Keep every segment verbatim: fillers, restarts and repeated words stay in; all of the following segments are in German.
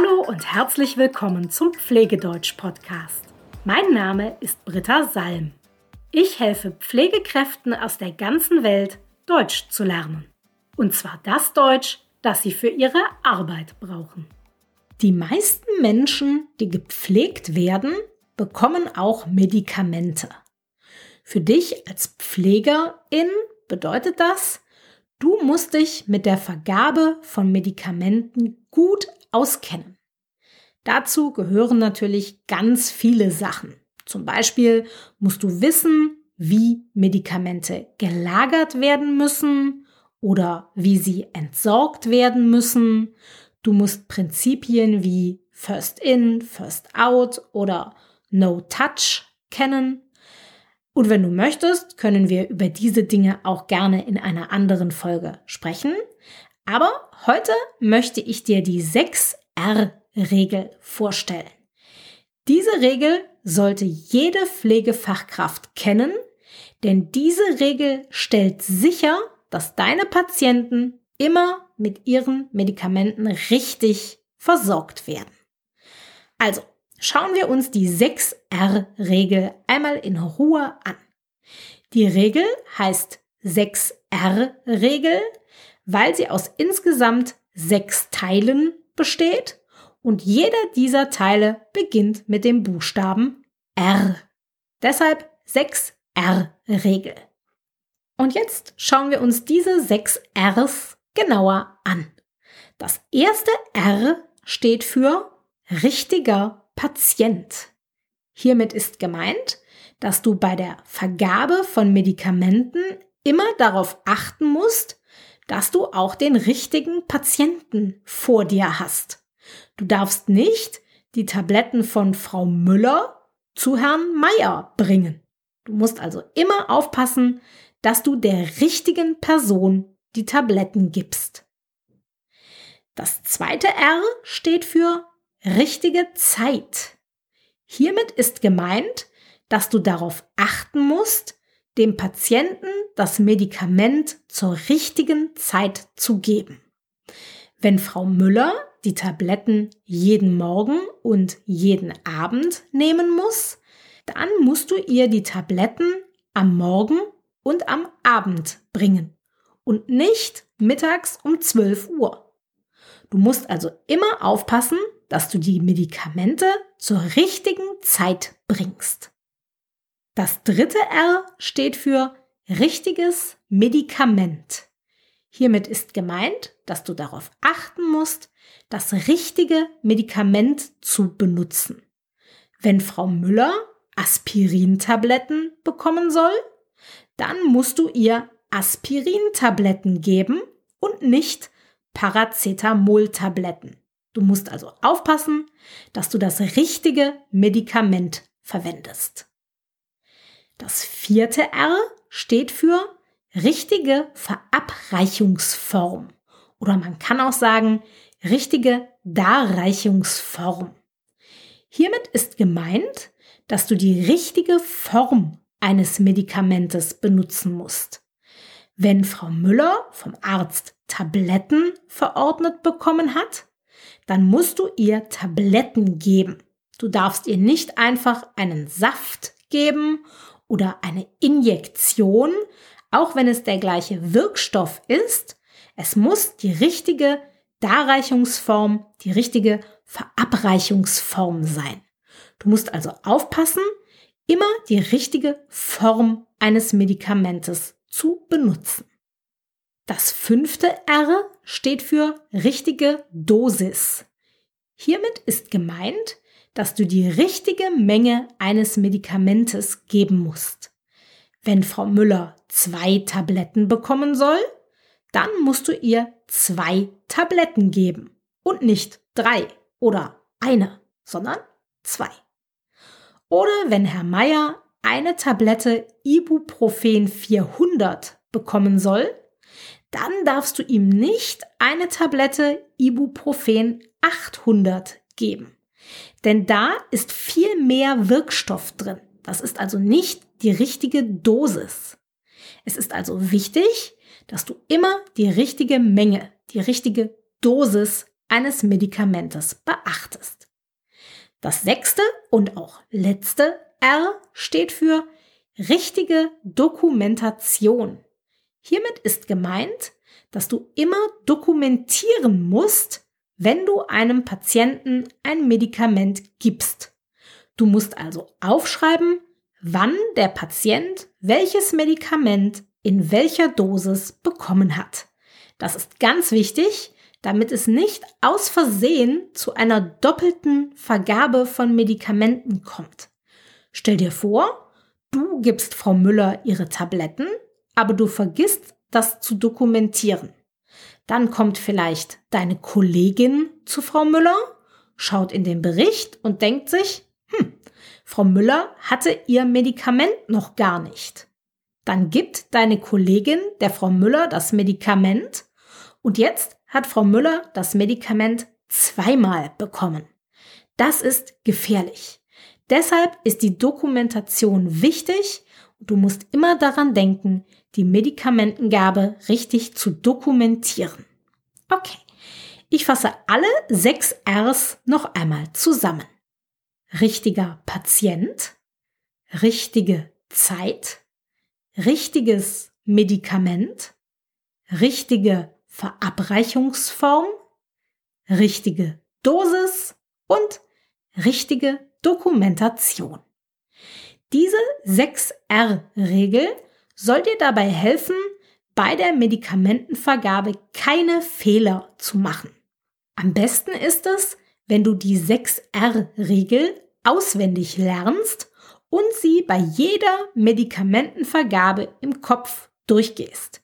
Hallo und herzlich willkommen zum Pflegedeutsch-Podcast. Mein Name ist Britta Salm. Ich helfe Pflegekräften aus der ganzen Welt, Deutsch zu lernen. Und zwar das Deutsch, das sie für ihre Arbeit brauchen. Die meisten Menschen, die gepflegt werden, bekommen auch Medikamente. Für dich als Pflegerin bedeutet das, du musst dich mit der Vergabe von Medikamenten gut auskennen. Dazu gehören natürlich ganz viele Sachen. Zum Beispiel musst du wissen, wie Medikamente gelagert werden müssen oder wie sie entsorgt werden müssen. Du musst Prinzipien wie First In, First Out oder No Touch kennen. Und wenn du möchtest, können wir über diese Dinge auch gerne in einer anderen Folge sprechen. Aber heute möchte ich dir die sechs R Regel vorstellen. Diese Regel sollte jede Pflegefachkraft kennen, denn diese Regel stellt sicher, dass deine Patienten immer mit ihren Medikamenten richtig versorgt werden. Also, schauen wir uns die sechs R Regel einmal in Ruhe an. Die Regel heißt sechs R Regel, weil sie aus insgesamt sechs Teilen besteht und jeder dieser Teile beginnt mit dem Buchstaben R. Deshalb sechs R Regel. Und jetzt schauen wir uns diese sechs Rs genauer an. Das erste R steht für richtiger Patient. Hiermit ist gemeint, dass du bei der Vergabe von Medikamenten immer darauf achten musst, dass du auch den richtigen Patienten vor dir hast. Du darfst nicht die Tabletten von Frau Müller zu Herrn Meier bringen. Du musst also immer aufpassen, dass du der richtigen Person die Tabletten gibst. Das zweite R steht für richtige Zeit. Hiermit ist gemeint, dass du darauf achten musst, dem Patienten das Medikament zur richtigen Zeit zu geben. Wenn Frau Müller die Tabletten jeden Morgen und jeden Abend nehmen muss, dann musst du ihr die Tabletten am Morgen und am Abend bringen und nicht mittags um zwölf Uhr. Du musst also immer aufpassen, dass du die Medikamente zur richtigen Zeit bringst. Das dritte R steht für richtiges Medikament. Hiermit ist gemeint, dass du darauf achten musst, das richtige Medikament zu benutzen. Wenn Frau Müller Aspirintabletten bekommen soll, dann musst du ihr Aspirintabletten geben und nicht Paracetamoltabletten. Du musst also aufpassen, dass du das richtige Medikament verwendest. Das vierte R steht für richtige Verabreichungsform oder man kann auch sagen richtige Darreichungsform. Hiermit ist gemeint, dass du die richtige Form eines Medikamentes benutzen musst. Wenn Frau Müller vom Arzt Tabletten verordnet bekommen hat, dann musst du ihr Tabletten geben. Du darfst ihr nicht einfach einen Saft geben oder eine Injektion, auch wenn es der gleiche Wirkstoff ist. Es muss die richtige Darreichungsform, die richtige Verabreichungsform sein. Du musst also aufpassen, immer die richtige Form eines Medikamentes zu benutzen. Das fünfte R steht für richtige Dosis. Hiermit ist gemeint, dass du die richtige Menge eines Medikamentes geben musst. Wenn Frau Müller zwei Tabletten bekommen soll, dann musst du ihr zwei Tabletten geben und nicht drei oder eine, sondern zwei. Oder wenn Herr Meier eine Tablette Ibuprofen vierhundert bekommen soll, dann darfst du ihm nicht eine Tablette Ibuprofen achthundert geben. Denn da ist viel mehr Wirkstoff drin. Das ist also nicht die richtige Dosis. Es ist also wichtig, dass du immer die richtige Menge, die richtige Dosis eines Medikamentes beachtest. Das sechste und auch letzte R steht für richtige Dokumentation. Hiermit ist gemeint, dass du immer dokumentieren musst, wenn du einem Patienten ein Medikament gibst. Du musst also aufschreiben, wann der Patient welches Medikament in welcher Dosis bekommen hat. Das ist ganz wichtig, damit es nicht aus Versehen zu einer doppelten Vergabe von Medikamenten kommt. Stell dir vor, du gibst Frau Müller ihre Tabletten, aber du vergisst, das zu dokumentieren. Dann kommt vielleicht deine Kollegin zu Frau Müller, schaut in den Bericht und denkt sich, hm, Frau Müller hatte ihr Medikament noch gar nicht. Dann gibt deine Kollegin der Frau Müller das Medikament und jetzt hat Frau Müller das Medikament zweimal bekommen. Das ist gefährlich. Deshalb ist die Dokumentation wichtig. Du musst immer daran denken, die Medikamentengabe richtig zu dokumentieren. Okay, ich fasse alle sechs R's noch einmal zusammen. Richtiger Patient, richtige Zeit, richtiges Medikament, richtige Verabreichungsform, richtige Dosis und richtige Dokumentation. Diese sechs R Regel soll dir dabei helfen, bei der Medikamentenvergabe keine Fehler zu machen. Am besten ist es, wenn du die sechs R Regel auswendig lernst und sie bei jeder Medikamentenvergabe im Kopf durchgehst.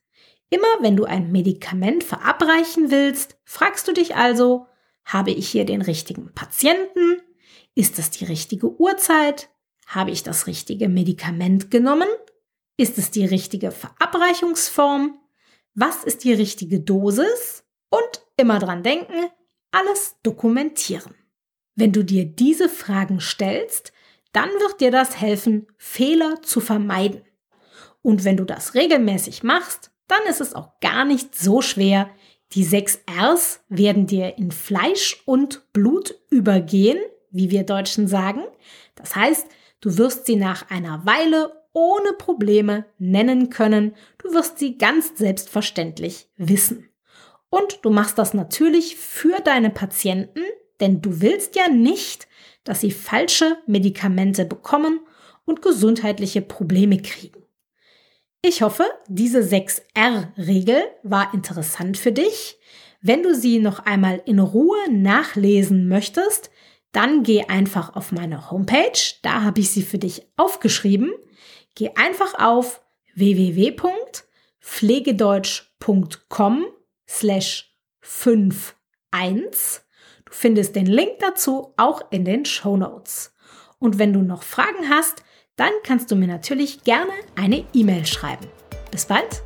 Immer wenn du ein Medikament verabreichen willst, fragst du dich also, habe ich hier den richtigen Patienten? Ist das die richtige Uhrzeit? Habe ich das richtige Medikament genommen? Ist es die richtige Verabreichungsform? Was ist die richtige Dosis? Und immer dran denken, alles dokumentieren. Wenn du dir diese Fragen stellst, dann wird dir das helfen, Fehler zu vermeiden. Und wenn du das regelmäßig machst, dann ist es auch gar nicht so schwer. Die sechs R's werden dir in Fleisch und Blut übergehen, wie wir Deutschen sagen. Das heißt, du wirst sie nach einer Weile ohne Probleme nennen können. Du wirst sie ganz selbstverständlich wissen. Und du machst das natürlich für deine Patienten, denn du willst ja nicht, dass sie falsche Medikamente bekommen und gesundheitliche Probleme kriegen. Ich hoffe, diese sechs R Regel war interessant für dich. Wenn du sie noch einmal in Ruhe nachlesen möchtest, dann geh einfach auf meine Homepage, da habe ich sie für dich aufgeschrieben. Geh einfach auf w w w punkt pflegedeutsch punkt com slash einundfünfzig. Du findest den Link dazu auch in den Shownotes. Und wenn du noch Fragen hast, dann kannst du mir natürlich gerne eine E-Mail schreiben. Bis bald!